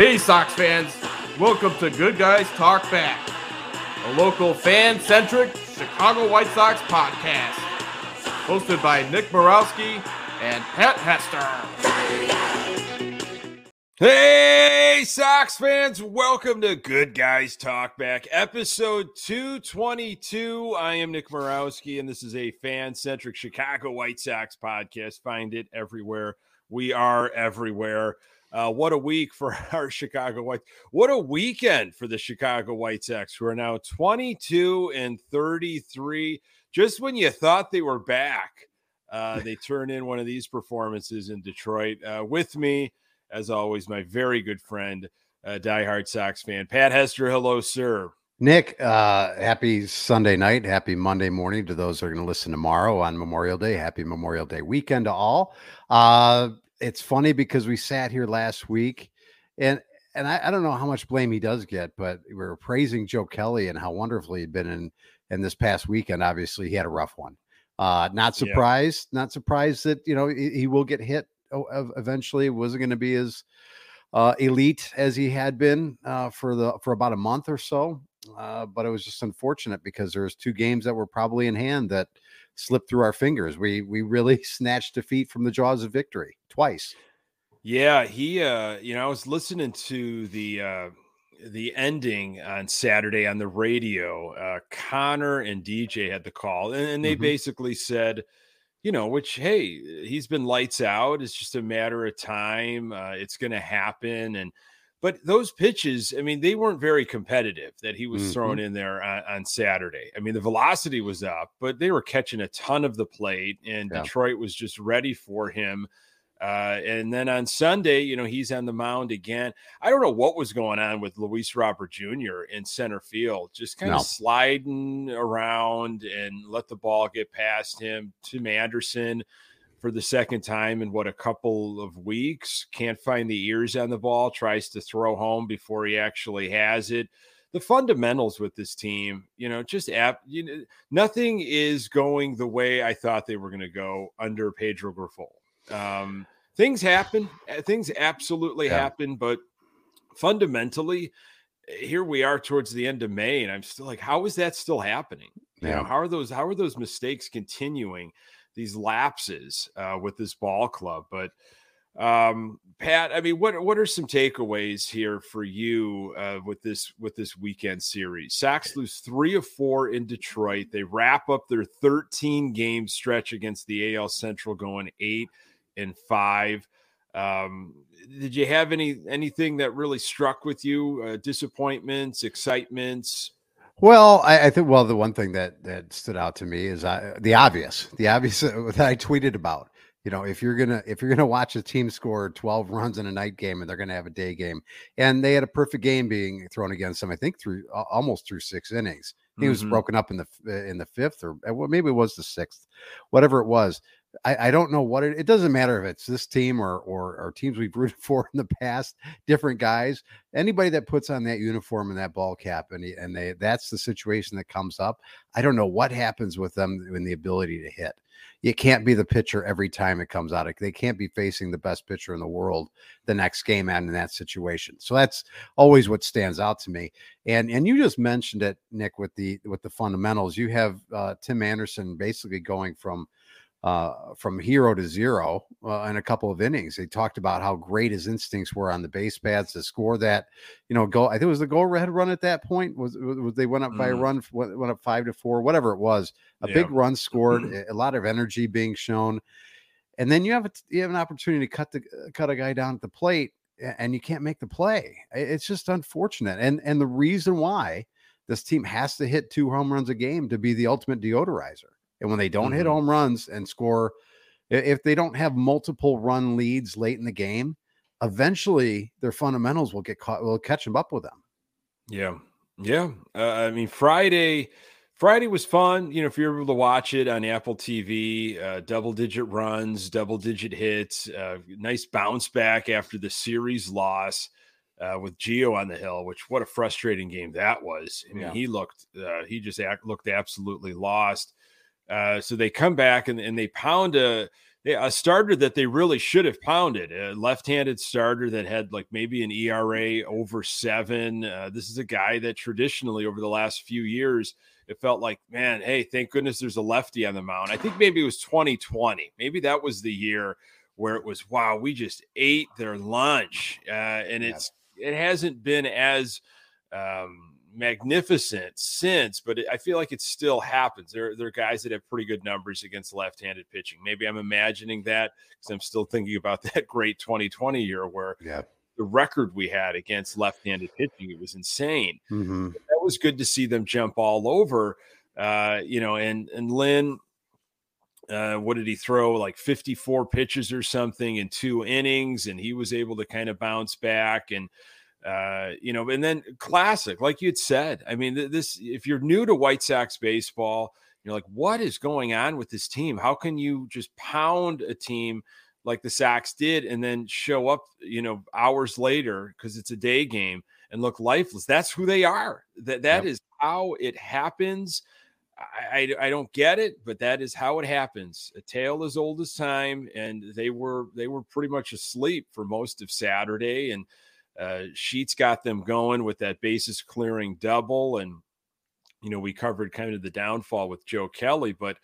Hey, Sox fans, welcome to Good Guys Talk Back, a local fan-centric Chicago White Sox podcast, hosted by Nick Morawski and Pat Hester. Hey, Sox fans, welcome to Good Guys Talk Back, episode 222. I am Nick Morawski, and this is a fan-centric Chicago White Sox podcast. Find it everywhere. We are everywhere. What a week for our Chicago White. What a weekend for the Chicago White Sox, who are now 22 and 33. Just when you thought they were back, they turn in one of these performances in Detroit. With me, as always, my very good friend, diehard Sox fan, Pat Hester. Hello, sir. Nick, happy Sunday night. Happy Monday morning to those who are going to listen tomorrow on Memorial Day. Happy Memorial Day weekend to all. It's funny because we sat here last week, and I don't know how much blame he does get, but we were praising Joe Kelly and how wonderful he'd been in this past weekend. Obviously, he had a rough one. Not surprised that, you know, he will get hit eventually. It wasn't going to be as elite as he had been for about a month or so, but it was just unfortunate because there's two games that were probably in hand that slipped through our fingers. We really snatched defeat from the jaws of victory twice. Yeah, he I was listening to the ending on Saturday on the radio. Connor and DJ had the call, and they basically said, you know, which, hey, he's been lights out. It's just a matter of time. It's going to happen. But those pitches, I mean, they weren't very competitive that he was thrown in there on Saturday. I mean, the velocity was up, but they were catching a ton of the plate, and Detroit was just ready for him. And then on Sunday, you know, he's on the mound again. I don't know what was going on with Luis Robert Jr. in center field, just kind of sliding around and let the ball get past him. Tim Anderson, for the second time in a couple of weeks, can't find the ears on the ball, tries to throw home before he actually has it. The fundamentals with this team, you know, nothing is going the way I thought they were going to go under Pedro Grifol. Things happen. Things absolutely happen, but fundamentally, here we are towards the end of May, and I'm still like, how is that still happening? Yeah. You know, how are those mistakes continuing? These lapses with this ball club. But Pat, I mean, what are some takeaways here for you with this weekend series? Sox lose 3 of 4 in Detroit. They wrap up their 13-game stretch against the AL Central, going 8-5. Did you have anything that really struck with you? Disappointments, excitements? Well, I think the one thing that stood out to me is the obvious that I tweeted about. You know, if you're gonna watch a team score 12 runs in a night game and they're gonna have a day game, and they had a perfect game being thrown against them, I think almost through 6 innings. He was broken up in the 5th, or maybe it was the 6th, whatever it was. I don't know what it doesn't matter if it's this team or teams we've rooted for in the past, different guys, anybody that puts on that uniform and that ball cap and that's the situation that comes up. I don't know what happens with them in the ability to hit. You can't be the pitcher every time it comes out. They can't be facing the best pitcher in the world the next game and in that situation. So that's always what stands out to me. And you just mentioned it, Nick, with the fundamentals. You have Tim Anderson basically going from hero to zero in a couple of innings. They talked about how great his instincts were on the base paths to score that, you know, goal. I think it was the goal red run at that point. Was they went up by a run, went up 5-4, whatever it was. A big run scored, a lot of energy being shown, and then you have an opportunity to cut a guy down at the plate, and you can't make the play. It's just unfortunate, and the reason why this team has to hit 2 home runs a game to be the ultimate deodorizer. And when they don't hit home runs and score, if they don't have multiple run leads late in the game, eventually their fundamentals will get caught. We'll catch them up with them. Yeah. Yeah. I mean, Friday was fun. You know, if you're able to watch it on Apple TV, double-digit runs, double-digit hits, nice bounce back after the series loss with Gio on the hill, which, what a frustrating game that was. I mean, he looked, he just looked absolutely lost. So they come back and they pound a starter that they really should have pounded, a left-handed starter that had like maybe an ERA over 7. This is a guy that traditionally over the last few years, it felt like, man, hey, thank goodness there's a lefty on the mound. I think maybe it was 2020. Maybe that was the year where it was, wow, we just ate their lunch. And it hasn't been as magnificent since, but I feel like it still happens. There are guys that have pretty good numbers against left-handed pitching. Maybe I'm imagining that because I'm still thinking about that great 2020 year where the record we had against left-handed pitching, it was insane. Mm-hmm. That was good to see them jump all over, and Lynn, what did he throw, like 54 pitches or something in 2 innings, and he was able to kind of bounce back and and then classic, like you'd said, I mean, this, if you're new to White Sox baseball, you're like, what is going on with this team? How can you just pound a team like the Sox did and then show up, hours later, because it's a day game, and look lifeless? That's who they are. That is how it happens. I don't get it, but that is how it happens. A tale as old as time. And they were pretty much asleep for most of Saturday, and Sheets got them going with that bases clearing double. And, we covered kind of the downfall with Joe Kelly, but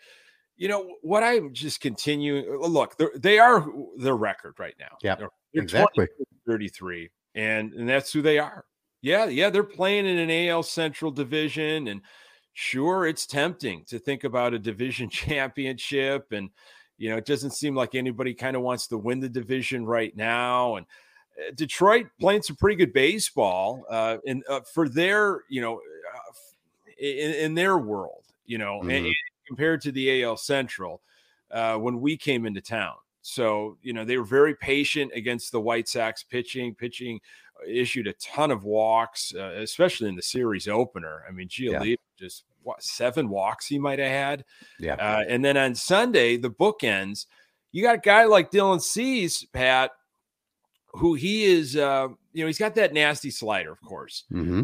what I'm just continuing, look, they are their record right now. Yeah, they're exactly 33, and that's who they are. Yeah. They're playing in an AL Central division, and sure, it's tempting to think about a division championship. And, it doesn't seem like anybody kind of wants to win the division right now. And Detroit playing some pretty good baseball for their, in their world, mm-hmm. and compared to the AL Central when we came into town. So, they were very patient against the White Sox pitching, issued a ton of walks, especially in the series opener. I mean, Gialito just 7 walks he might have had. Yeah. And then on Sunday, the bookends, you got a guy like Dylan Cease, Pat, who he is, he's got that nasty slider, of course. Mm-hmm.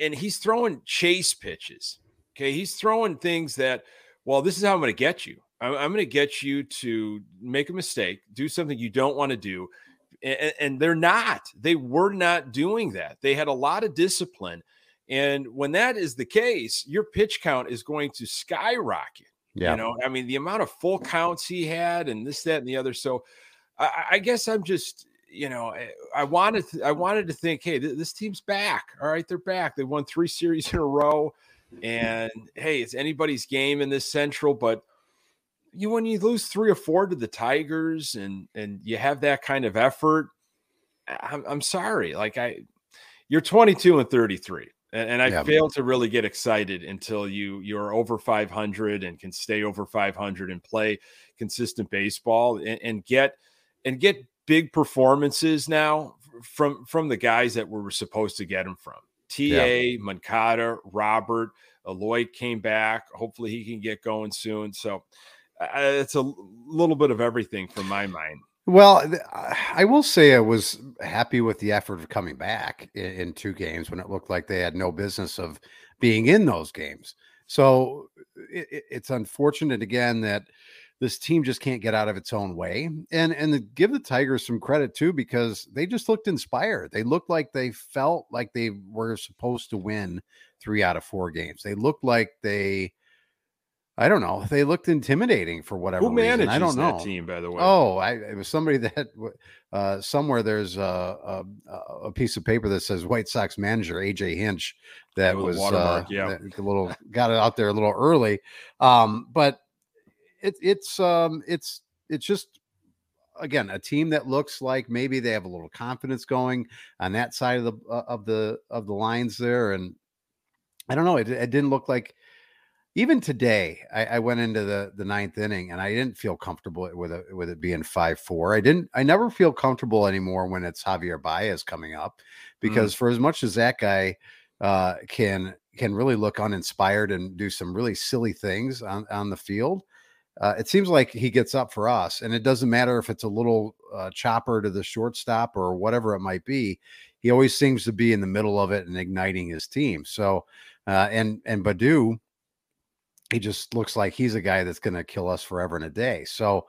And he's throwing chase pitches. Okay. He's throwing things that, well, this is how I'm going to get you. I'm going to get you to make a mistake, do something you don't want to do. And they were not doing that. They had a lot of discipline. And when that is the case, your pitch count is going to skyrocket. Yeah. The amount of full counts he had and this, that, and the other. So I guess I'm just, I wanted to think, hey, this team's back. All right, they're back. They won 3 series in a row, and hey, it's anybody's game in this Central. But when you lose 3 or 4 to the Tigers, and you have that kind of effort, I'm sorry. Like you're 22 and 33, and I fail to really get excited until you're over 500 and can stay over 500 and play consistent baseball and get big performances now from the guys that we were supposed to get them from. T.A., Moncada, Robert, Eloy came back. Hopefully he can get going soon. So it's a little bit of everything from my mind. Well, I will say I was happy with the effort of coming back in 2 games when it looked like they had no business of being in those games. So it's unfortunate, again, that this team just can't get out of its own way, and give the Tigers some credit too, because they just looked inspired. They looked like they felt like they were supposed to win 3 out of 4 games. They looked like they looked intimidating for whatever reason. Who manages I don't know. That team, by the way? Oh, it was somebody that somewhere there's a piece of paper that says White Sox manager A.J. Hinch that was a little got it out there a little early, but. It's just, again, a team that looks like maybe they have a little confidence going on that side of the lines there. And I don't know, it didn't look like, even today, I went into the 9th inning and I didn't feel comfortable with it being 5-4. I never feel comfortable anymore when it's Javier Baez coming up, because for as much as that guy can really look uninspired and do some really silly things on the field, it seems like he gets up for us, and it doesn't matter if it's a little chopper to the shortstop or whatever it might be. He always seems to be in the middle of it and igniting his team. So, and Badu, he just looks like he's a guy that's going to kill us forever and a day. So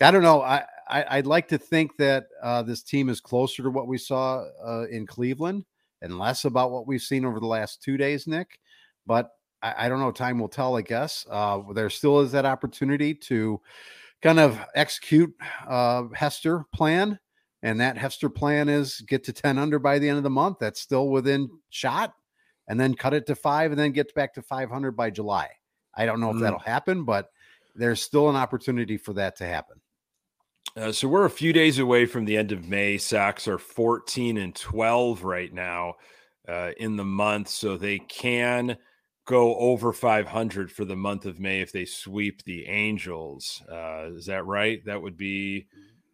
I don't know. I'd like to think that this team is closer to what we saw in Cleveland and less about what we've seen over the last 2 days, Nick. But I don't know. Time will tell, I guess. There still is that opportunity to kind of execute Hester plan. And that Hester plan is get to 10 under by the end of the month. That's still within shot. And then cut it to 5 and then get back to 500 by July. I don't know if that'll happen, but there's still an opportunity for that to happen. So we're a few days away from the end of May. Sox are 14-12 right now in the month. So they can go over 500 for the month of May if they sweep the Angels. Is that right? That would be...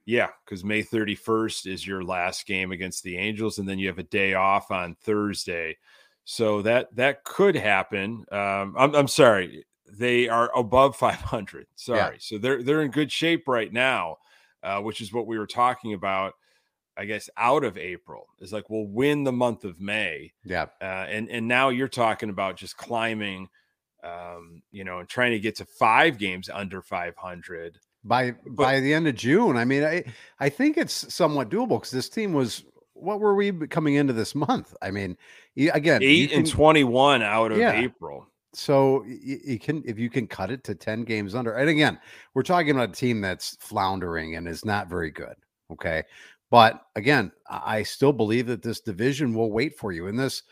Yeah, because May 31st is your last game against the Angels, and then you have a day off on Thursday. So that could happen. I'm sorry. They are above 500. Sorry. Yeah. So they're in good shape right now, which is what we were talking about, I guess, out of April. It's like, we'll win the month of May. Yeah. And now you're talking about just climbing, and trying to get to 5 games under 500. By the end of June. I mean, I think it's somewhat doable because this team was, what were we coming into this month? I mean, again, 8-21 out of April. So you can, if you can cut it to 10 games under, and again, we're talking about a team that's floundering and is not very good. Okay. But again, I still believe that this division will wait for you in this.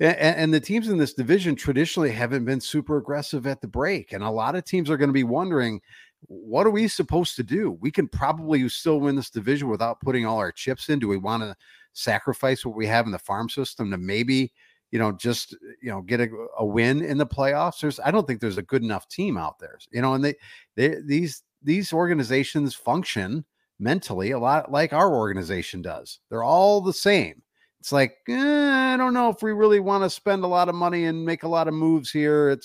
And the teams in this division traditionally haven't been super aggressive at the break. And a lot of teams are going to be wondering, what are we supposed to do? We can probably still win this division without putting all our chips in. Do we want to sacrifice what we have in the farm system to maybe, get a win in the playoffs? I don't think there's a good enough team out there, and these organizations function mentally a lot like our organization does. They're all the same. It's like, I don't know if we really want to spend a lot of money and make a lot of moves here.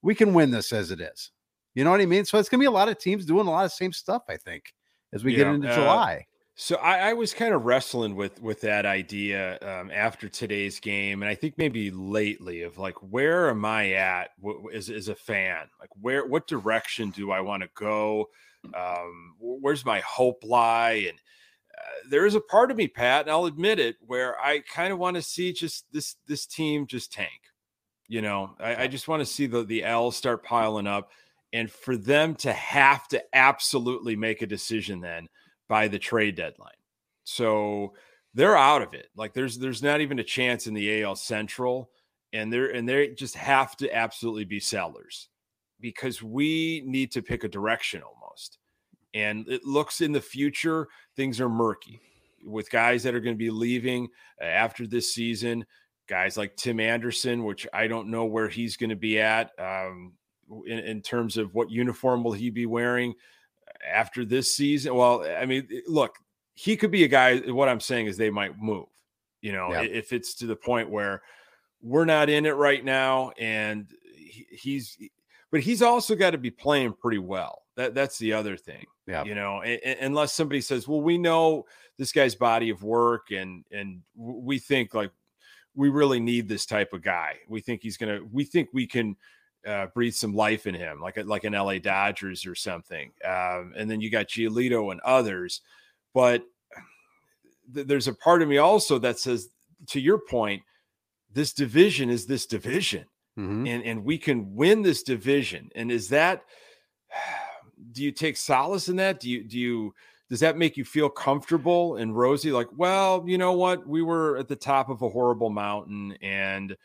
We can win this as it is. You know what I mean? So it's going to be a lot of teams doing a lot of same stuff, I think, as we get into July. So I was kind of wrestling with that idea after today's game, and I think maybe lately of like, where am I at as a fan? Like, what direction do I want to go? Where's my hope lie? And there is a part of me, Pat, and I'll admit it, where I kind of want to see just this team just tank. I just want to see the L's start piling up. And for them to have to absolutely make a decision then by the trade deadline. So they're out of it. Like there's not even a chance in the AL Central, and they just have to absolutely be sellers because we need to pick a direction almost. And it looks in the future, things are murky with guys that are going to be leaving after this season, guys like Tim Anderson, which I don't know where he's going to be at. In terms of what uniform will he be wearing after this season? Well, I mean, look, he could be a guy. What I'm saying is they might move, if it's to the point where we're not in it right now. And but he's also got to be playing pretty well. That's the other thing, unless somebody says, well, we know this guy's body of work and we think like we really need this type of guy. We think we can, breathe some life in him, like an LA Dodgers or something. And then you got Gialito and others. But there's a part of me also that says, to your point, this division is this division. Mm-hmm. And we can win this division. And is that, do you take solace in that? Does that make you feel comfortable and rosy? Like, well, you know what? We were at the top of a horrible mountain and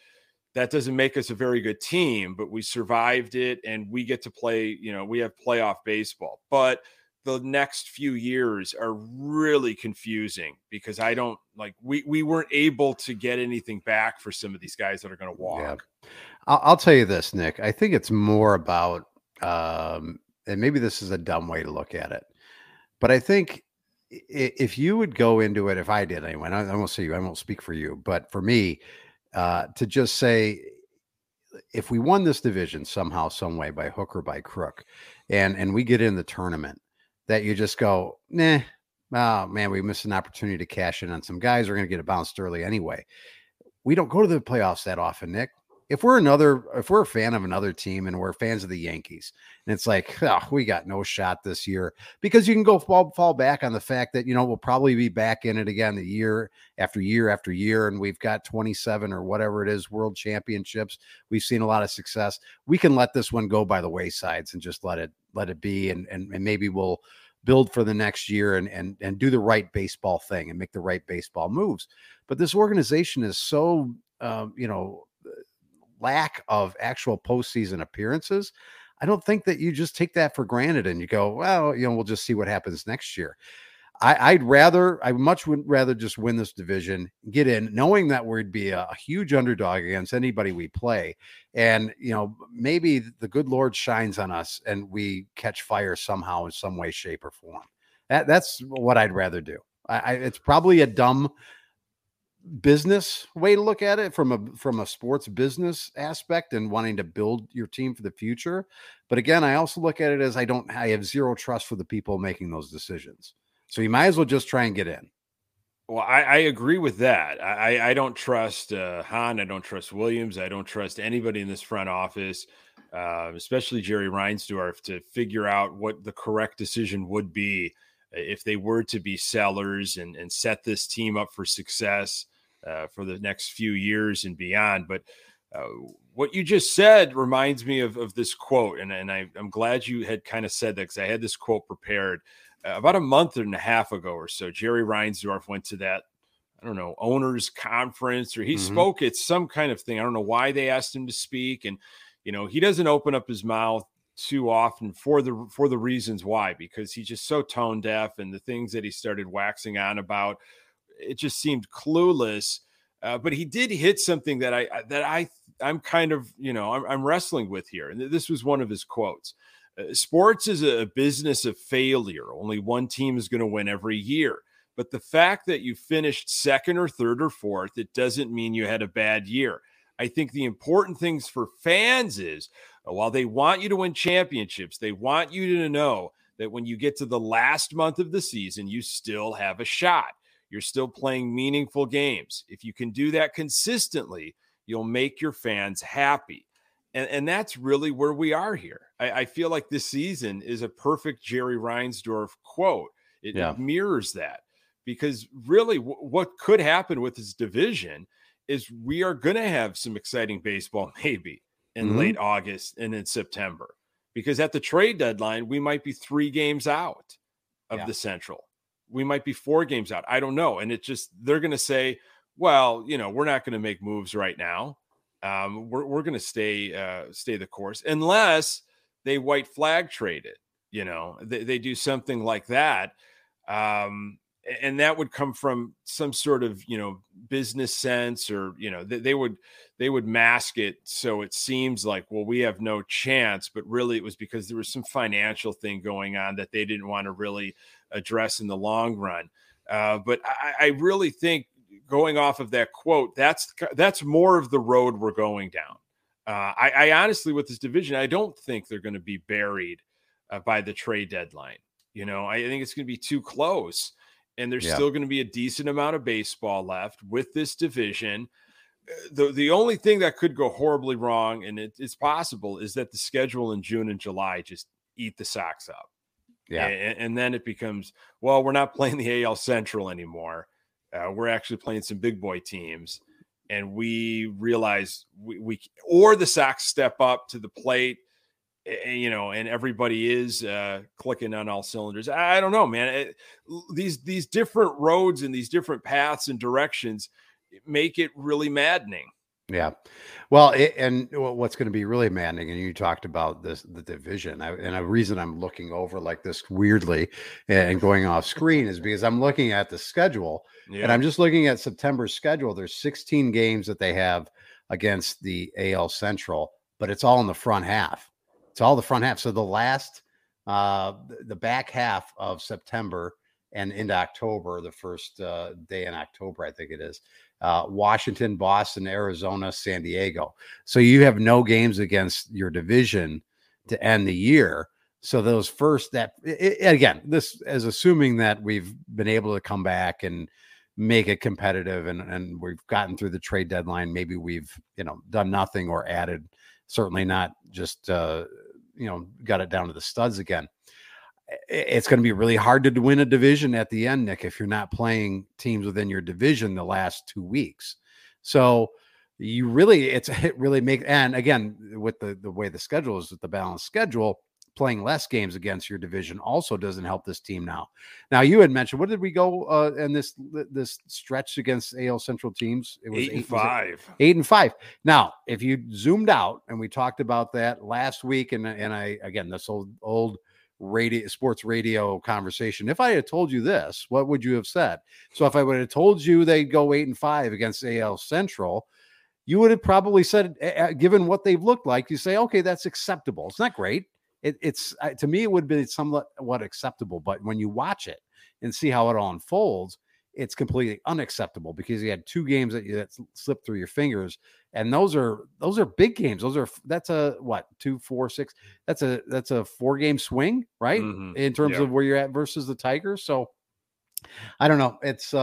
that doesn't make us a very good team, but we survived it and we get to play, we have playoff baseball. But the next few years are really confusing because we weren't able to get anything back for some of these guys that are going to walk. Yeah. I'll tell you this, Nick, I think it's more about, and maybe this is a dumb way to look at it, but I think if you would go into it, if I did anyway, I won't say you, I won't speak for you, but for me, to just say, if we won this division somehow, some way, by hook or by crook, and we get in the tournament, that you just go, nah, oh man, we missed an opportunity to cash in on some guys. We're going to get it bounced early anyway. We don't go to the playoffs that often, Nick. if we're a fan of another team and we're fans of the Yankees, and it's like, oh, we got no shot this year, because you can go fall back on the fact that, you know, we'll probably be back in it again the year after year after year. And we've got 27 or whatever it is, world championships. We've seen a lot of success. We can let this one go by the waysides and just let it be. And maybe we'll build for the next year and do the right baseball thing and make the right baseball moves. But this organization is so, lack of actual postseason appearances. I don't think that you just take that for granted and you go, well, you know, we'll just see what happens next year. I would much rather just win this division, get in, knowing that we'd be a huge underdog against anybody we play. And, you know, maybe the good Lord shines on us and we catch fire somehow in some way, shape, or form. That's what I'd rather do. It's probably a dumb business way to look at it from a sports business aspect and wanting to build your team for the future. But again, I also look at it as I have zero trust for the people making those decisions. So you might as well just try and get in. Well, I agree with that. I don't trust Hahn. I don't trust Williams. I don't trust anybody in this front office, especially Jerry Reinsdorf, to figure out what the correct decision would be if they were to be sellers and set this team up for success for the next few years and beyond. But what you just said reminds me of this quote, and I'm glad you had kind of said that, because I had this quote prepared about a month and a half ago or so. Jerry Reinsdorf went to that, I don't know, owners conference, or he spoke at some kind of thing. I don't know why they asked him to speak. And, you know, he doesn't open up his mouth too often for the reasons why, because he's just so tone deaf, and the things that he started waxing on about, it just seemed clueless. But he did hit something that I'm kind of, you know, I'm wrestling with here. And this was one of his quotes. Sports is a business of failure. Only one team is going to win every year. But the fact that you finished second or third or fourth, it doesn't mean you had a bad year. I think the important things for fans is, while they want you to win championships, they want you to know that when you get to the last month of the season, you still have a shot. You're still playing meaningful games. If you can do that consistently, you'll make your fans happy. And that's really where we are here. I feel like this season is a perfect Jerry Reinsdorf quote. It mirrors that, because really what could happen with this division is we are going to have some exciting baseball maybe in late August and in September, because at the trade deadline, we might be 3 games out of the Central. We might be 4 games out. I don't know. And it's just, they're going to say, well, you know, we're not going to make moves right now. We're going to stay the course, unless they white flag trade it, you know, they do something like that. And that would come from some sort of, you know, business sense, or, you know, they would mask it. So it seems like, well, we have no chance, but really it was because there was some financial thing going on that they didn't want to really address in the long run. But I really think, going off of that quote, that's more of the road we're going down. I honestly, with this division, I don't think they're going to be buried by the trade deadline. You know, I think it's going to be too close, and there's still going to be a decent amount of baseball left with this division. The only thing that could go horribly wrong, and it's possible, is that the schedule in June and July just eat the Sox up. Yeah. And then it becomes, well, we're not playing the AL Central anymore. We're actually playing some big boy teams, and we realize we or the Sox step up to the plate, and, you know, and everybody is clicking on all cylinders. I don't know, man. These different roads and these different paths and directions make it really maddening. Yeah. Well, and what's going to be really maddening, and you talked about this, the division, and a reason I'm looking over like this weirdly and going off screen is because I'm looking at the schedule, and I'm just looking at September's schedule. There's 16 games that they have against the AL Central, but it's all in the front half. It's all the front half. So the back half of September and into October, the first day in October, I think it is, Washington, Boston, Arizona, San Diego. So you have no games against your division to end the year. So those first, that, again, this is assuming that we've been able to come back and make it competitive. And we've gotten through the trade deadline. Maybe we've, you know, done nothing or added, certainly not just, you know, got it down to the studs again. It's going to be really hard to win a division at the end, Nick, if you're not playing teams within your division the last 2 weeks. So you really, it really makes, and again, with the way the schedule is, with the balanced schedule, playing less games against your division also doesn't help this team now. Now, you had mentioned, what did we go in this stretch against AL Central teams? It was 8-5. 8-5. Now, if you zoomed out, and we talked about that last week, and I, again, this old radio, sports radio conversation. If I had told you this, what would you have said? So if I would have told you they'd go 8-5 against AL Central, you would have probably said, given what they've looked like, you say, okay, that's acceptable. It's not great. It's to me, it would be somewhat acceptable. But when you watch it and see how it all unfolds, it's completely unacceptable, because you had two games that slipped through your fingers, and those are big games. That's a what, 2, 4, 6? That's a 4-game swing, right? Mm-hmm. In terms of where you're at versus the Tigers. So I don't know. It's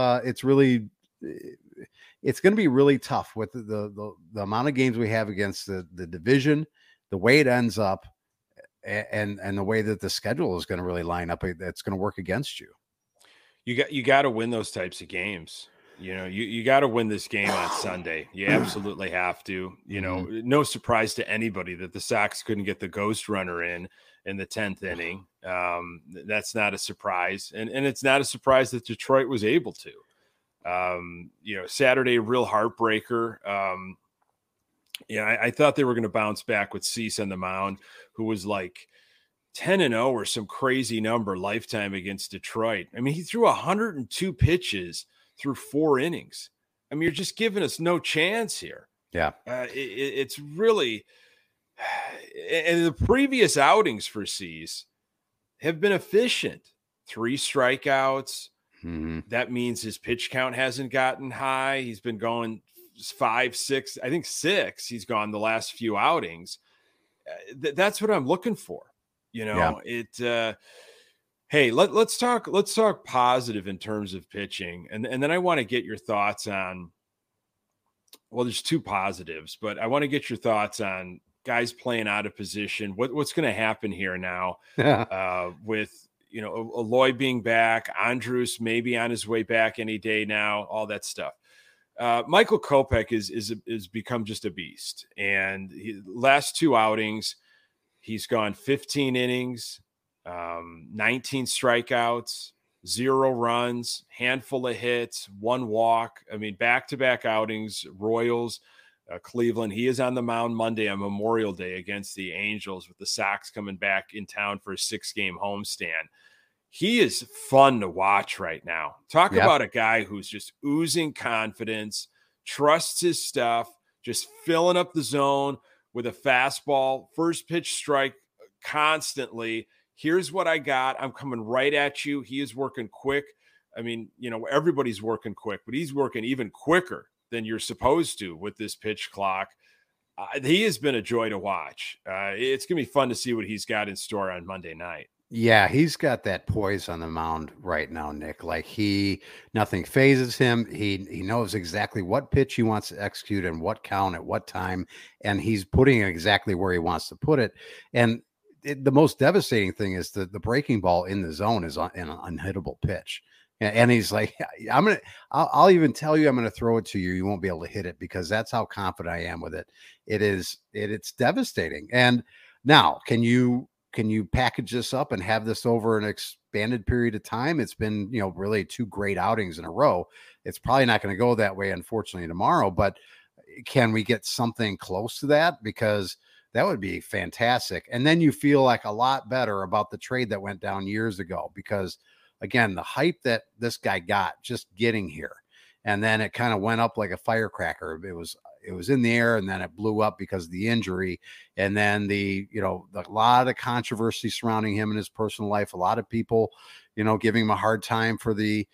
really, it's going to be really tough with the amount of games we have against the division, the way it ends up, and the way that the schedule is going to really line up. That's going to work against you. You got to win those types of games. You know, you got to win this game on Sunday. You absolutely have to. You know, no surprise to anybody that the Sox couldn't get the ghost runner in the 10th inning. That's not a surprise. And it's not a surprise that Detroit was able to. You know, Saturday, real heartbreaker. I thought they were going to bounce back with Cease on the mound, who was like 10-0 or some crazy number lifetime against Detroit. I mean, he threw 102 pitches through 4 innings. I mean, you're just giving us no chance here. Yeah. It's really, and the previous outings for Cease have been efficient. 3 strikeouts. Mm-hmm. That means his pitch count hasn't gotten high. He's been going 5, 6, I think 6. He's gone the last few outings. That's what I'm looking for. You know, hey, let's talk positive in terms of pitching. And then I want to get your thoughts on, well, there's 2 positives, but I want to get your thoughts on guys playing out of position. What's going to happen here now with, you know, Eloy being back, Andrus maybe on his way back any day now, all that stuff. Michael Kopech is become just a beast. And last 2 outings, he's gone 15 innings, 19 strikeouts, 0 runs, handful of hits, 1 walk. I mean, back-to-back outings, Royals, Cleveland. He is on the mound Monday on Memorial Day against the Angels, with the Sox coming back in town for a 6-game homestand. He is fun to watch right now. Talk about a guy who's just oozing confidence, trusts his stuff, just filling up the zone with a fastball, first pitch strike constantly. Here's what I got. I'm coming right at you. He is working quick. I mean, you know, everybody's working quick, but he's working even quicker than you're supposed to with this pitch clock. He has been a joy to watch. It's going to be fun to see what he's got in store on Monday night. Yeah, he's got that poise on the mound right now, Nick. Like, nothing phases him. He knows exactly what pitch he wants to execute and what count at what time, and he's putting it exactly where he wants to put it. And the most devastating thing is that the breaking ball in the zone is in an unhittable pitch. And he's like, I'll even tell you, I'm going to throw it to you. You won't be able to hit it, because that's how confident I am with it. It's devastating. And now, can you package this up and have this over an expanded period of time? It's been, you know, really 2 great outings in a row. It's probably not going to go that way, unfortunately, tomorrow, but can we get something close to that? Because that would be fantastic. And then you feel like a lot better about the trade that went down years ago, because again, the hype that this guy got just getting here, and then it kind of went up like a firecracker. It was in the air, and then it blew up because of the injury. And then a lot of controversy surrounding him in his personal life, a lot of people, you know, giving him a hard time for the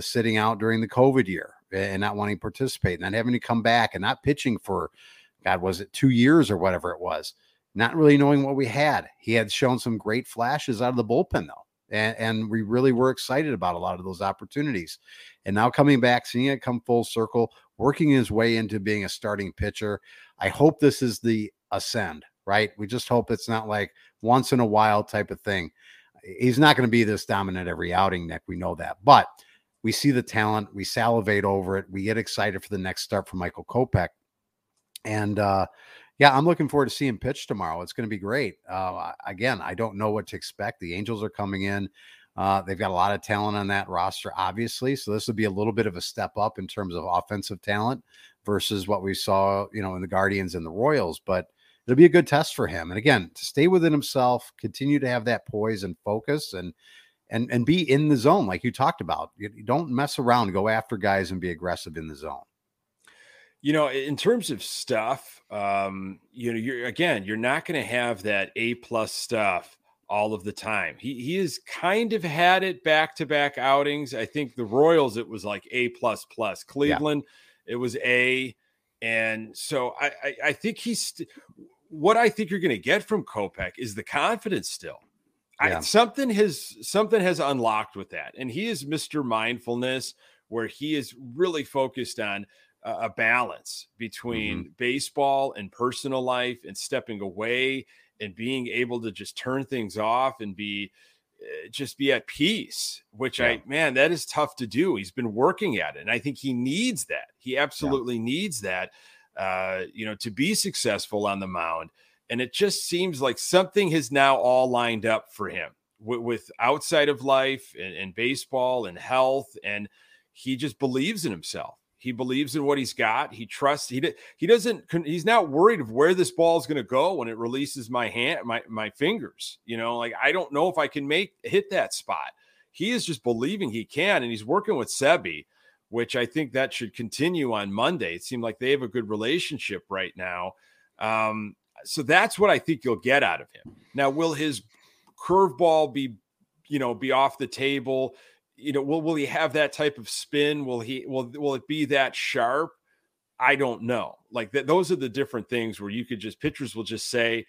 sitting out during the COVID year and not wanting to participate, and then having to come back and not pitching for, God, was it 2 years or whatever it was, not really knowing what we had. He had shown some great flashes out of the bullpen though. And we really were excited about a lot of those opportunities. And now coming back, seeing it come full circle, working his way into being a starting pitcher. I hope this is the ascend, right? We just hope it's not like once in a while type of thing. He's not going to be this dominant every outing, Nick. We know that. But we see the talent. We salivate over it. We get excited for the next start from Michael Kopech. And, yeah, I'm looking forward to seeing him pitch tomorrow. It's going to be great. Again, I don't know what to expect. The Angels are coming in. They've got a lot of talent on that roster, obviously. So this would be a little bit of a step up in terms of offensive talent versus what we saw, you know, in the Guardians and the Royals. But it'll be a good test for him. And again, to stay within himself, continue to have that poise and focus, and be in the zone like you talked about. You don't mess around. Go after guys and be aggressive in the zone. You know, in terms of stuff, you know, you're not going to have that A+ stuff all of the time. He has kind of had it back-to-back outings. I think the Royals, it was like A++. Cleveland, yeah. It was A. And so I think what I think you're going to get from Kopech is the confidence still. Yeah. Something has unlocked with that. And he is Mr. Mindfulness, where he is really focused on a balance between baseball and personal life, and stepping away and being able to just turn things off and be at peace, which that is tough to do. He's been working at it. And I think he needs that. He absolutely needs that, you know, to be successful on the mound. And it just seems like something has now all lined up for him with outside of life and baseball and health. And he just believes in himself. He believes in what he's got. He trusts. He's not worried of where this ball is going to go when it releases my hand, my fingers. You know, like, I don't know if I can hit that spot. He is just believing he can, and he's working with Sebi, which I think that should continue on Monday. It seemed like they have a good relationship right now. So that's what I think you'll get out of him. Now, will his curveball be off the table? You know, will he have that type of spin? Will it be that sharp? I don't know. Like, those are the different things where you could just, pitchers will just say,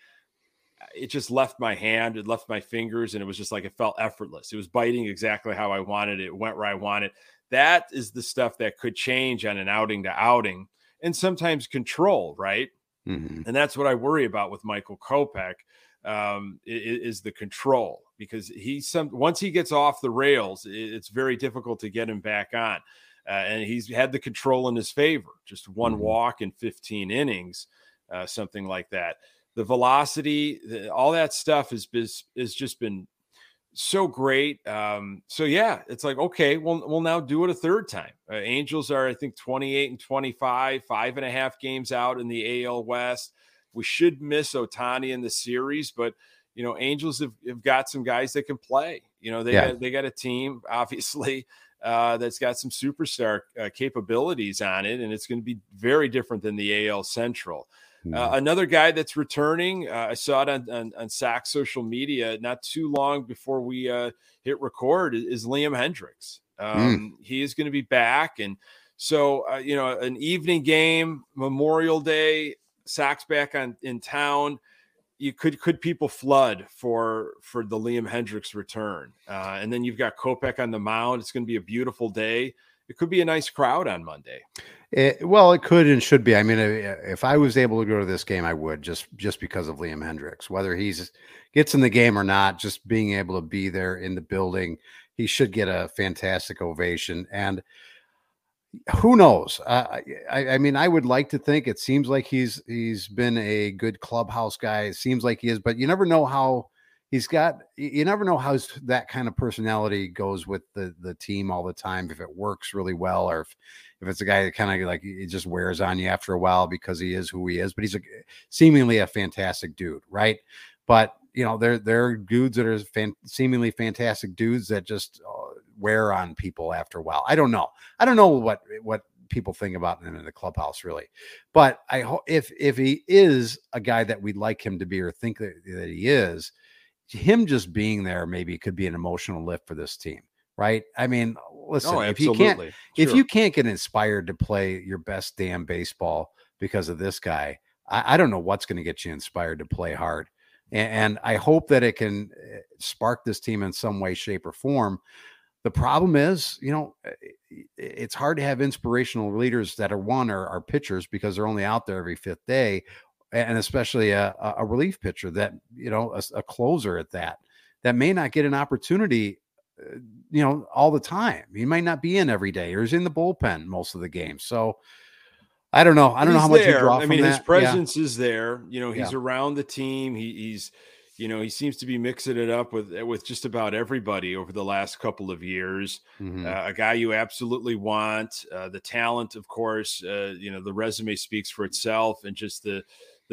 it just left my hand, it left my fingers, and it was just like, it felt effortless. It was biting exactly how I wanted it. It went where I wanted. That is the stuff that could change on an outing to outing, and sometimes control, right? Mm-hmm. And that's what I worry about with Michael Kopech, is the control. Because once he gets off the rails, it's very difficult to get him back on. And he's had the control in his favor, just one walk in 15 innings, something like that. The velocity, all that stuff has just been so great. So, yeah, it's like, okay, we'll now do it a third time. Angels are, I think, 28 and 25, 5.5 games out in the AL West. We should miss Ohtani in the series, but – you know, Angels have got some guys that can play. You know, they got a team, obviously, that's got some superstar capabilities on it, and it's going to be very different than the AL Central. Another guy that's returning, I saw it on Sox social media not too long before we hit record, is Liam Hendriks. He is going to be back, and so you know, an evening game, Memorial Day, Sox back in town. You could people flood for the Liam Hendriks return, and then you've got Kopech on the mound. It's going to be a beautiful day. It could be a nice crowd on Monday. It could and should be. I mean, if I was able to go to this game, I would just because of Liam Hendriks. Whether he's gets in the game or not, just being able to be there in the building, he should get a fantastic ovation. And who knows? I mean, I would like to think, it seems like he's been a good clubhouse guy. It seems like he is, but you never know how that kind of personality goes with the team all the time. If it works really well, or if it's a guy that kind of like, it just wears on you after a while because he is who he is, but he's seemingly a fantastic dude. Right. But you know, there are dudes that are seemingly fantastic dudes that just wear on people after a while. I don't know what people think about him in the clubhouse, really. But I hope if he is a guy that we'd like him to be, or think that he is, him just being there maybe could be an emotional lift for this team, right? I mean, listen, if you can't get inspired to play your best damn baseball because of this guy, I don't know what's going to get you inspired to play hard. And I hope that it can spark this team in some way, shape, or form. The problem is, you know, it's hard to have inspirational leaders that are pitchers, because they're only out there every fifth day, and especially a relief pitcher that, you know, a closer at that may not get an opportunity, you know, all the time. He might not be in every day, or he's in the bullpen most of the game. So I don't know. I don't know how much you draw from that. I mean, his presence is there. You know, he's around the team. He's you know, he seems to be mixing it up with just about everybody over the last couple of years. Mm-hmm. A guy you absolutely want. The talent, of course. You know, the resume speaks for itself, and just the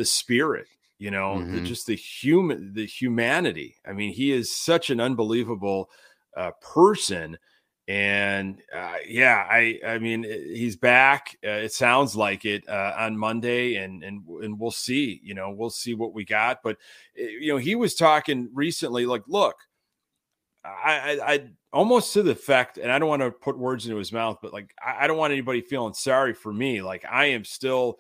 spirit. You know, mm-hmm. the humanity. I mean, he is such an unbelievable person. And I mean, he's back. It sounds like it on Monday, and we'll see. You know, we'll see what we got. But you know, he was talking recently. Like, look, I almost to the effect, and I don't want to put words into his mouth, but like, I don't want anybody feeling sorry for me. Like, I am still,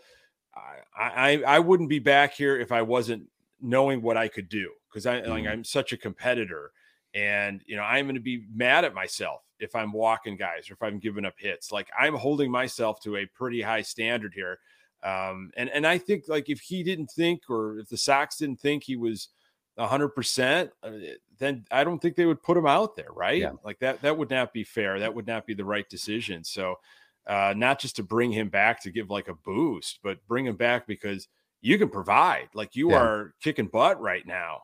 I wouldn't be back here if I wasn't knowing what I could do, because I'm such a competitor, and you know, I'm going to be mad at myself if I'm walking guys, or if I'm giving up hits. Like, I'm holding myself to a pretty high standard here. And I think, like, if he didn't think, or if the Sox didn't think he was 100%, then I don't think they would put him out there. Right. Yeah. Like that would not be fair. That would not be the right decision. So not just to bring him back to give like a boost, but bring him back because you can provide. Like, you are kicking butt right now.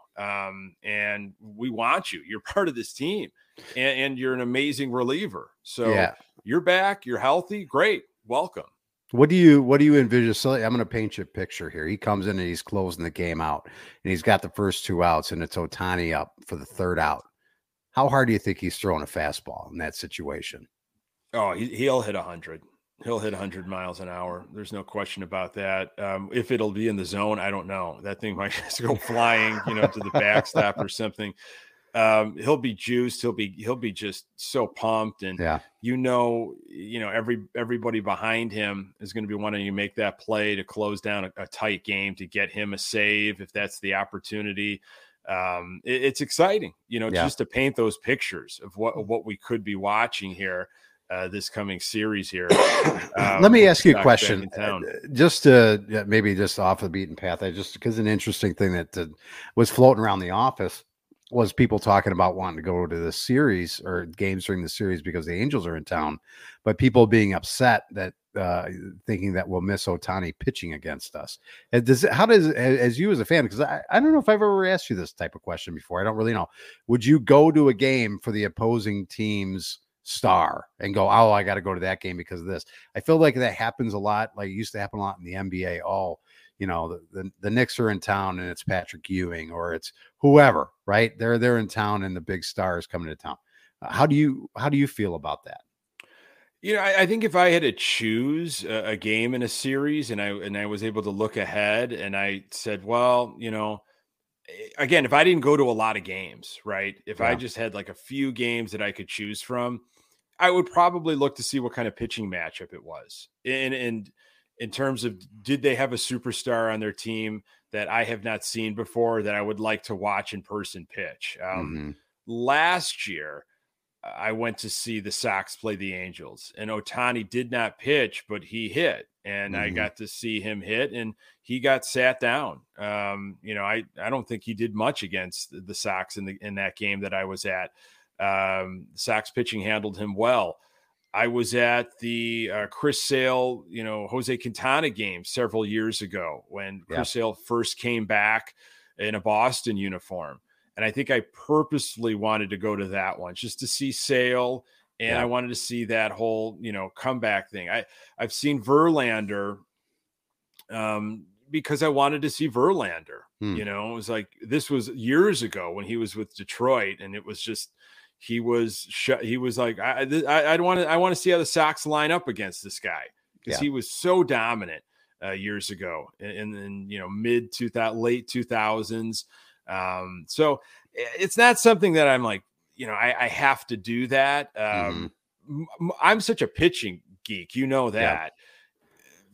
And we want you, you're part of this team, and you're an amazing reliever. So you're back, you're healthy. Great. Welcome. What do you envision? So I'm going to paint you a picture here. He comes in and he's closing the game out, and he's got the first two outs, and it's Ohtani up for the third out. How hard do you think he's throwing a fastball in that situation? Oh, he'll hit 100. He'll hit 100 miles an hour. There's no question about that. If it'll be in the zone, I don't know. That thing might just go flying, you know, to the backstop or something. He'll be juiced. He'll be just so pumped, and you know, everybody behind him is going to be wanting to make that play to close down a tight game, to get him a save if that's the opportunity. It's exciting, you know, just to paint those pictures of what we could be watching here. This coming series here. Let me ask you a question, just to maybe just off the beaten path. Because an interesting thing that was floating around the office was people talking about wanting to go to the series or games during the series because the Angels are in town, but people being upset that thinking that we'll miss Ohtani pitching against us. As you as a fan, because I don't know if I've ever asked you this type of question before. I don't really know. Would you go to a game for the opposing team's star and go, oh, I got to go to that game because of this? I feel like that happens a lot. Like, it used to happen a lot in the NBA. Oh, you know, the Knicks are in town and it's Patrick Ewing, or it's whoever, right? They're in town and the big star is coming to town. How do you feel about that? You know, I think if I had to choose a game in a series, and I was able to look ahead, and I said, well, you know, again, if I didn't go to a lot of games, right? If I just had like a few games that I could choose from, I would probably look to see what kind of pitching matchup it was. And in terms of, did they have a superstar on their team that I have not seen before that I would like to watch in person pitch? Last year, I went to see the Sox play the Angels, and Ohtani did not pitch, but he hit. And I got to see him hit, and he got sat down. You know, I don't think he did much against the Sox in that game that I was at. Sox pitching handled him well. I was at the Chris Sale, you know, Jose Quintana game several years ago when Chris Sale first came back in a Boston uniform. And I think I purposely wanted to go to that one just to see Sale. And I wanted to see that whole, you know, comeback thing. I've seen Verlander because I wanted to see Verlander. You know, it was like, this was years ago when he was with Detroit, and it was just, he was like, I want to see how the Sox line up against this guy, because he was so dominant years ago, in you know, late 2000s. So it's not something that I'm like, you know, I have to do that. I'm such a pitching geek, you know that.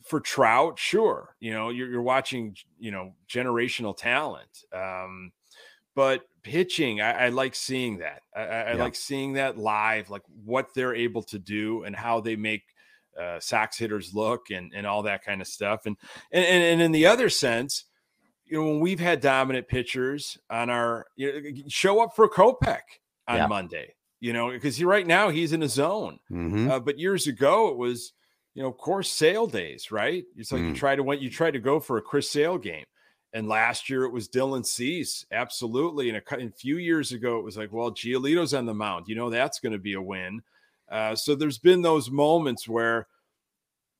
for Trout, sure. You know, you're watching, you know, generational talent. But pitching, I like seeing that. I like seeing that live, like what they're able to do and how they make Sox hitters look and all that kind of stuff. And in the other sense, you know, when we've had dominant pitchers on our, you know, show up for Kopech on Monday, you know, because right now he's in a zone. Mm-hmm. But years ago, it was, you know, of course, Sale days, right? It's like you try to go for a Chris Sale game. And last year it was Dylan Cease, absolutely. And a few years ago, it was like, well, Gialito's on the mound. You know, that's going to be a win. So there's been those moments where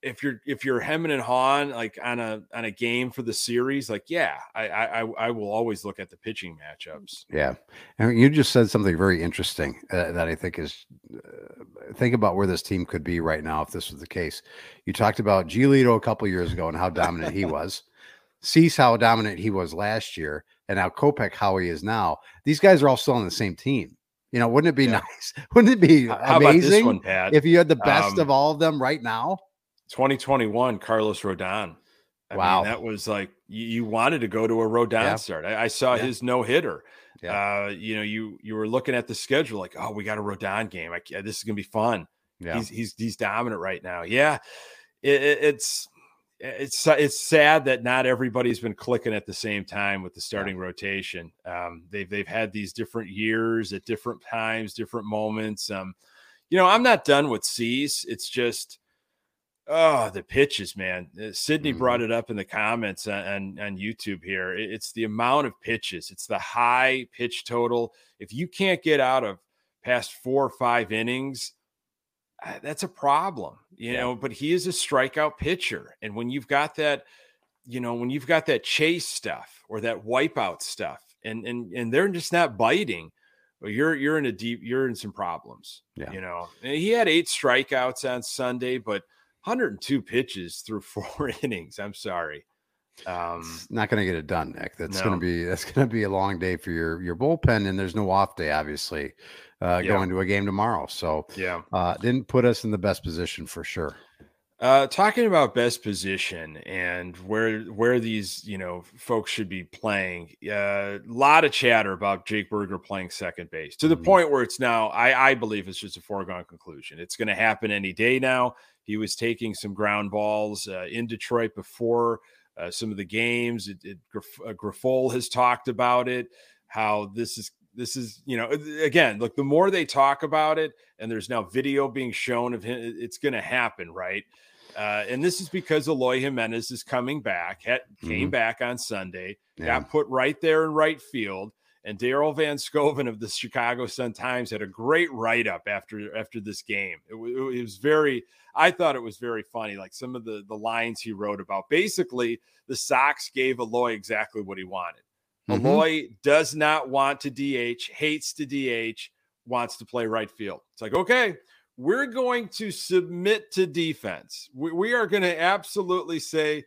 if you're hemming and hawing like on a game for the series, like, I will always look at the pitching matchups. Yeah. And you just said something very interesting that I think is think about where this team could be right now if this was the case. You talked about Gialito a couple years ago and how dominant he was. Cease how dominant he was last year, and now Kopech how he is now. These guys are all still on the same team. You know, wouldn't it be nice? Wouldn't it be amazing if you had the best of all of them right now? 2021, Carlos Rodon. I mean, that was like you wanted to go to a Rodon start. I saw his no hitter. Yeah. You know, you were looking at the schedule like, oh, we got a Rodon game. This is gonna be fun. Yeah. He's dominant right now. Yeah, it's sad that not everybody's been clicking at the same time with the starting rotation. They've had these different years at different times, different moments. You know, I'm not done with Cease. It's just, the pitches, man. Sydney brought it up in the comments on YouTube here. It's the amount of pitches. It's the high pitch total. If you can't get out of past 4 or 5 innings, that's a problem, you know, but he is a strikeout pitcher. And when you've got that, you know, when you've got that chase stuff or that wipeout stuff and they're just not biting, well, you're in some problems, you know. And he had 8 strikeouts on Sunday, but 102 pitches through 4 innings. I'm sorry. It's not going to get it done, Nick. That's going to be a long day for your bullpen, and there's no off day, obviously, going to a game tomorrow. So didn't put us in the best position for sure. Talking about best position and where these, you know, folks should be playing. A lot of chatter about Jake Burger playing second base to the point where it's now, I believe it's just a foregone conclusion. It's going to happen any day now. He was taking some ground balls in Detroit before some of the games. Grifol has talked about it, how this is, you know, again, look, the more they talk about it, and there's now video being shown of him, it's going to happen, right? And this is because Eloy Jimenez is coming back, came back on Sunday, got put right there in right field, and Daryl VanScoven of the Chicago Sun-Times had a great write-up after this game. It was very, I thought it was very funny, like some of the lines he wrote about. Basically, the Sox gave Eloy exactly what he wanted. Mm-hmm. Eloy does not want to DH, hates to DH, wants to play right field. It's like, okay, we're going to submit to defense. We are going to absolutely say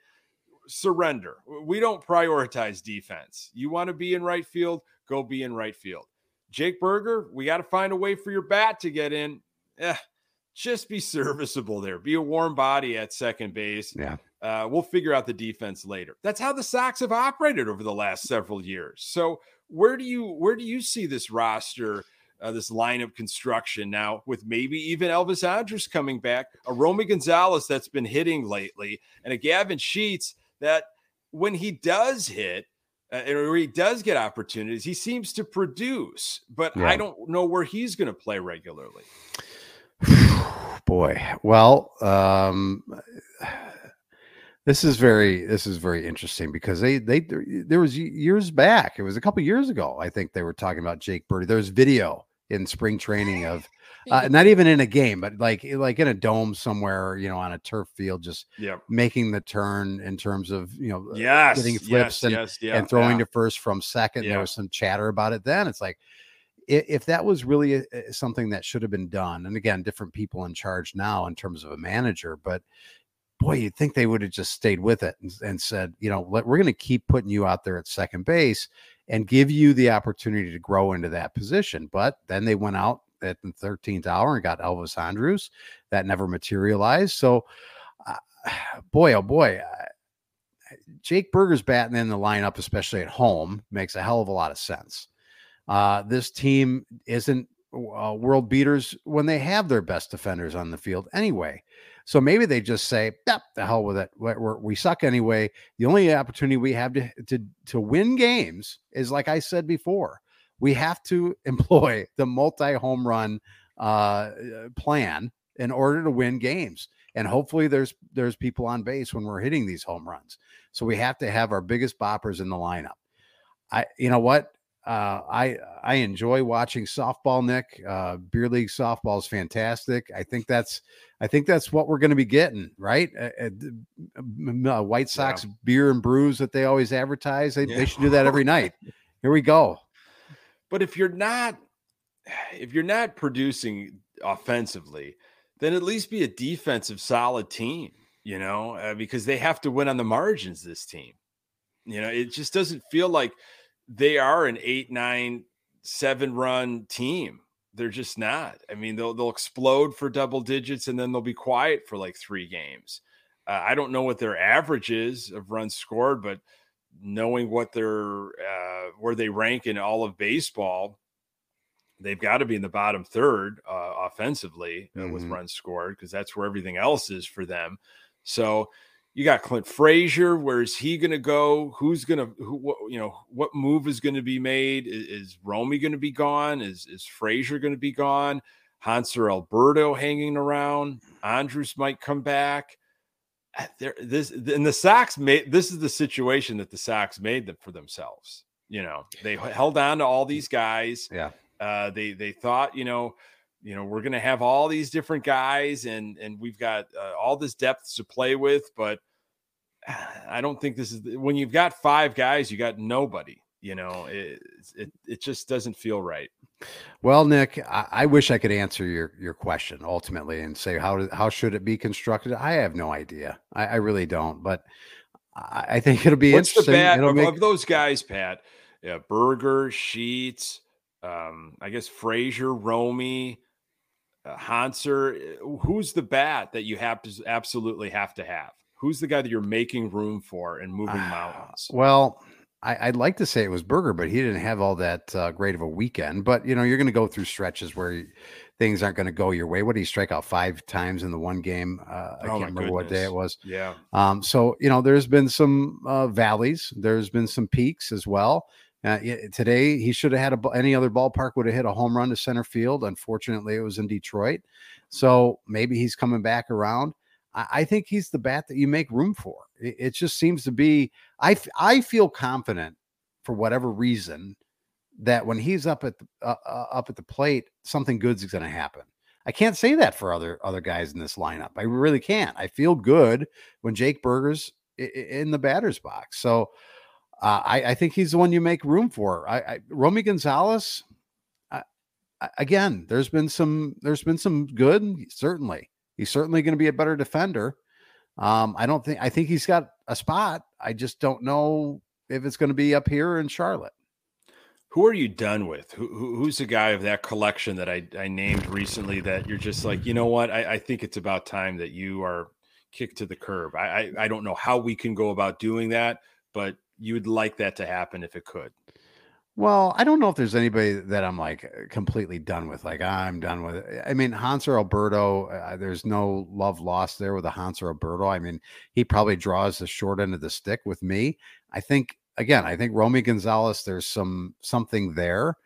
surrender. We don't prioritize defense. You want to be in right field, go be in right field. Jake Burger, we got to find a way for your bat to get in. Just be serviceable there. Be a warm body at second base. Yeah. We'll figure out the defense later. That's how the Sox have operated over the last several years. So where do you see this roster, this lineup construction now with maybe even Elvis Andrus coming back, a Romy Gonzalez that's been hitting lately, and a Gavin Sheets that when he does hit or he does get opportunities, he seems to produce, but I don't know where he's going to play regularly. Boy. Well, This is very interesting because there was years back. It was a couple years ago. I think they were talking about Jake Burger. There was video in spring training of not even in a game, but like in a dome somewhere, you know, on a turf field, just making the turn in terms of, you know, getting flips and throwing to first from second. There was some chatter about it then. It's like, if that was really something that should have been done. And again, different people in charge now in terms of a manager, but boy, you'd think they would have just stayed with it and said, you know, we're going to keep putting you out there at second base and give you the opportunity to grow into that position. But then they went out at the 13th hour and got Elvis Andrus. That never materialized. So boy, oh boy, Jake Burger's batting in the lineup, especially at home, makes a hell of a lot of sense. This team isn't world beaters when they have their best defenders on the field anyway. So maybe they just say, yep, the hell with it. We suck anyway. The only opportunity we have to win games is, like I said before, we have to employ the multi-home run plan in order to win games. And hopefully there's people on base when we're hitting these home runs. So we have to have our biggest boppers in the lineup. You know what? I enjoy watching softball, Nick. Beer league softball is fantastic. I think that's what we're going to be getting, right? White Sox beer and brews that they always advertise. They should do that every night. Here we go. But if you're not producing offensively, then at least be a defensive solid team, you know, because they have to win on the margins, this team. You know, it just doesn't feel like they are an 8, 9, 7 run team. They're just not. I mean, they'll explode for double digits and then they'll be quiet for like 3 games. I don't know what their average is of runs scored, but knowing what their where they rank in all of baseball, they've got to be in the bottom third offensively with runs scored, because that's where everything else is for them. So you got Clint Frazier. Where is he going to go? What move is going to be made? Is Romy going to be gone? Is Frazier going to be gone? Hanser Alberto hanging around. Andrus might come back. This is the situation that the Sox made them for themselves. You know, they held on to all these guys. Yeah. They thought, you know, we're going to have all these different guys and we've got all this depth to play with, but I don't think this is when you've got 5 guys, you got nobody, you know, it just doesn't feel right. Well, Nick, I wish I could answer your question ultimately and say, how should it be constructed? I have no idea. I really don't, but I think it'll be interesting. Of those guys, Pat, yeah, Burger, Sheets, I guess Frazier, Romy, Hanser. Who's the bat that you have to absolutely have to have? Who's the guy that you're making room for and moving mountains? Well, I'd like to say it was Burger, but he didn't have all that great of a weekend. But, you know, you're going to go through stretches where things aren't going to go your way. What did he strike out 5 times in the one game? I can't remember what day it was. Yeah. So, you know, there's been some valleys. There's been some peaks as well. Today he should have had any other ballpark would have hit a home run to center field. Unfortunately, it was in Detroit. So maybe he's coming back around. I think he's the bat that you make room for. It just seems to be, I feel confident for whatever reason that when he's up at the plate, something good's going to happen. I can't say that for other guys in this lineup. I really can't. I feel good when Jake Burger's in the batter's box. So, I think he's the one you make room for. Romy Gonzalez, again, there's been some good. Certainly, he's certainly going to be a better defender. I think he's got a spot. I just don't know if it's going to be up here in Charlotte. Who are you done with? Who's the guy of that collection that I named recently that you're just like, you know what? I think it's about time that you are kicked to the curb. I don't know how we can go about doing that, but you would like that to happen if it could. Well, I don't know if there's anybody that I'm like completely done with. Like I'm done with it. I mean, Hanser Alberto, there's no love lost there with the Hanser Alberto. I mean, he probably draws the short end of the stick with me. I think Romy Gonzalez, there's something there.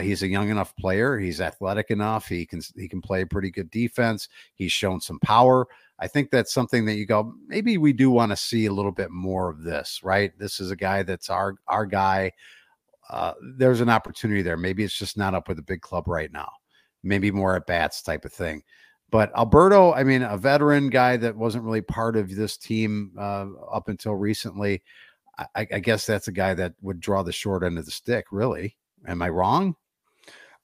He's a young enough player. He's athletic enough. He can play pretty good defense. He's shown some power. I think that's something that you go, maybe we do want to see a little bit more of this, right? This is a guy that's our guy. There's an opportunity there. Maybe it's just not up with a big club right now. Maybe more at bats type of thing. But Alberto, I mean, a veteran guy that wasn't really part of this team up until recently. I guess that's a guy that would draw the short end of the stick, really. Am I wrong?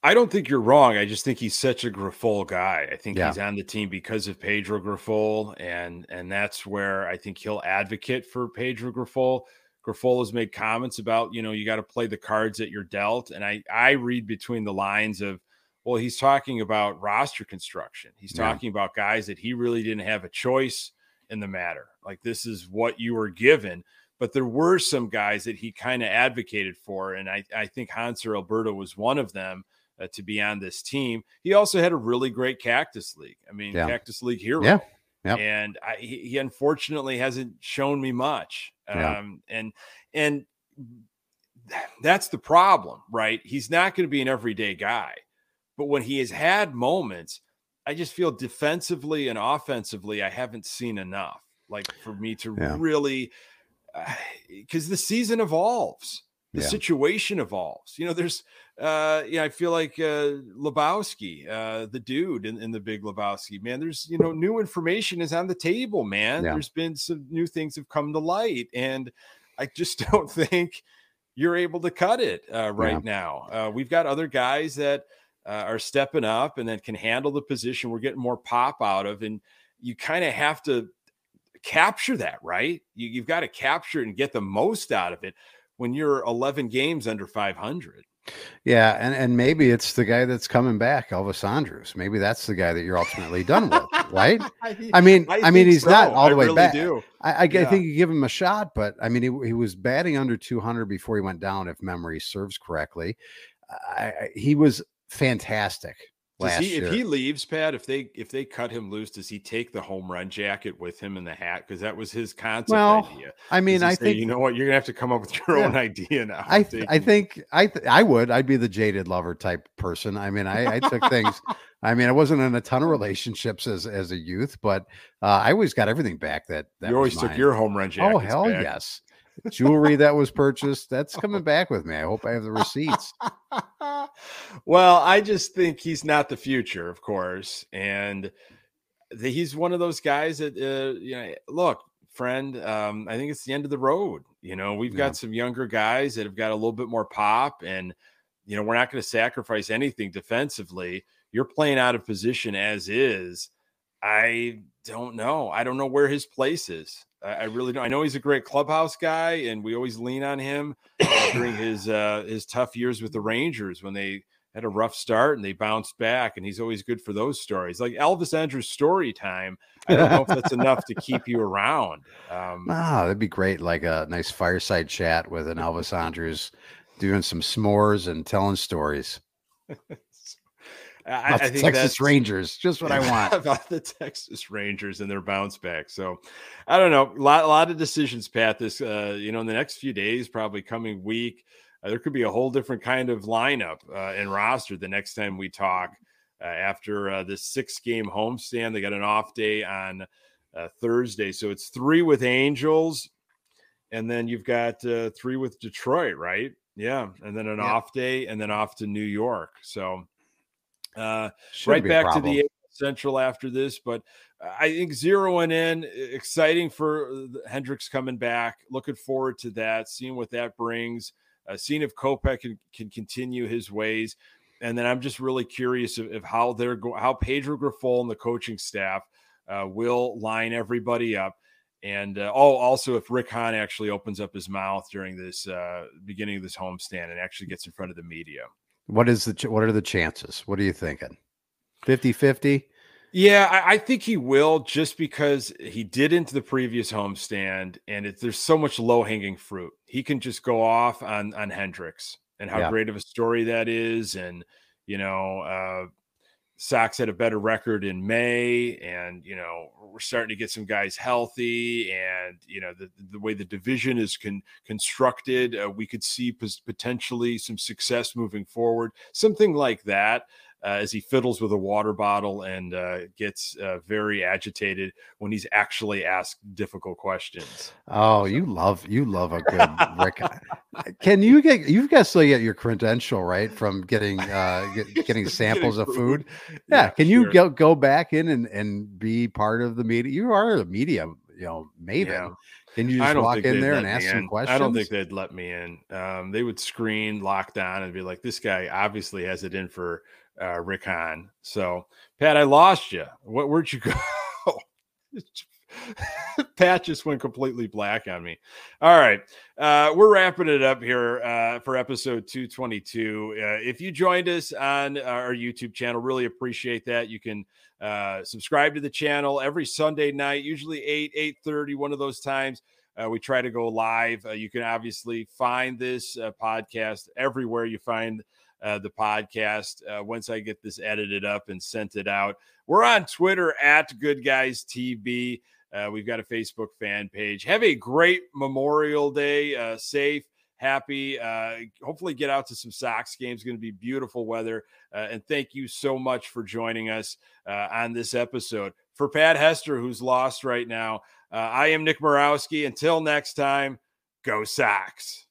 I don't think you're wrong. I just think he's such a Grifol guy. I think he's on the team because of Pedro Grifol, and that's where I think he'll advocate for Pedro Grifol. Grifol has made comments about, you know, you got to play the cards that you're dealt, and I read between the lines of, well, he's talking about roster construction. He's talking about guys that he really didn't have a choice in the matter. Like, this is what you were given. But there were some guys that he kind of advocated for, and I think Hanser Alberto was one of them to be on this team. He also had a really great Cactus League. I mean, yeah. Cactus League hero. Yeah. Yep. And he unfortunately hasn't shown me much. Yeah. And that's the problem, right? He's not going to be an everyday guy. But when he has had moments, I just feel defensively and offensively, I haven't seen enough. Like, for me to really, because the season evolves. The situation evolves. You know, there's, I feel like Lebowski, the dude in The Big Lebowski, man, there's, new information is on the table, man. Yeah. There's been some new things have come to light. And I just don't think you're able to cut it right now. We've got other guys that are stepping up and that can handle the position. We're getting more pop out of, and you kind of have to capture that, right? You've got to capture it and get the most out of it when you're 11 games under 500. Yeah, and maybe it's the guy that's coming back, Elvis Andrus. Maybe that's the guy that you're ultimately done with, right? I mean, he's not all the way back. I think you give him a shot, but I mean, he was batting under 200 before he went down, if memory serves correctly. He was fantastic last year. If he leaves, Pat, if they cut him loose, does he take the home run jacket with him in the hat? Because that was his concept idea. I mean, I think, you know what, you're gonna have to come up with your own idea now. I'd be the jaded lover type person. I mean, I took things. I mean, I wasn't in a ton of relationships as a youth, but I always got everything back. That you always took your home run jacket. Oh, hell back. Yes. Jewelry that was purchased, that's coming back with me. I hope I have the receipts. Well, I just think he's not the future, of course, and he's one of those guys that look, friend, I think it's the end of the road. We've got some younger guys that have got a little bit more pop, and we're not going to sacrifice anything defensively. You're playing out of position as is. I don't know where his place is. I really don't. I know he's a great clubhouse guy, and we always lean on him during his tough years with the Rangers when they had a rough start and they bounced back, and he's always good for those stories. Like Elvis Andrus story time. I don't know if that's enough to keep you around. That'd be great. Like a nice fireside chat with an Elvis Andrus doing some s'mores and telling stories. I think Texas Rangers, just what I want about the Texas Rangers and their bounce back. So I don't know, a lot of decisions, Pat, this, in the next few days, probably coming week, there could be a whole different kind of lineup and roster the next time we talk after this 6-game homestand. They got an off day on Thursday. So it's 3 with Angels, and then you've got 3 with Detroit, right? Yeah. And then an off day, and then off to New York. So right back to the AL Central after this, but I think zeroing in, exciting for Hendriks coming back. Looking forward to that, seeing what that brings, seeing if Kopech can continue his ways, and then I'm just really curious of how how Pedro Grifol and the coaching staff will line everybody up, and also if Rick Hahn actually opens up his mouth during this beginning of this homestand and actually gets in front of the media. What are the chances? What are you thinking? 50-50? Yeah, I think he will, just because he didn't the previous homestand, and there's so much low-hanging fruit. He can just go off on Hendriks and how great of a story that is. And, Sox had a better record in May, and, we're starting to get some guys healthy, and, the way the division is constructed, we could see potentially some success moving forward, something like that, as he fiddles with a water bottle and gets very agitated when he's actually asked difficult questions. Oh, you love a good Rick. Can you still get your credential, right, from getting getting samples of food? Yeah. Can you go back in and be part of the media? You are a media, maven. Yeah. Can you just walk in there and ask some questions? I don't think they'd let me in. They would screen, lock down, and be like, "This guy obviously has it in for Rick Hahn." So, Pat, I lost you. Where'd you go? Pat just went completely black on me. All right. We're wrapping it up here for episode 222. If you joined us on our YouTube channel, really appreciate that. You can subscribe to the channel every Sunday night, usually 8, 8:30, one of those times. We try to go live. You can obviously find this podcast everywhere you find the podcast. Once I get this edited up and sent it out, we're on Twitter at Good Guys TV. We've got a Facebook fan page. Have a great Memorial Day. Safe, happy. Hopefully get out to some Sox games. It's going to be beautiful weather. And thank you so much for joining us on this episode. For Pat Hester, who's lost right now, I am Nick Morawski. Until next time, go Sox.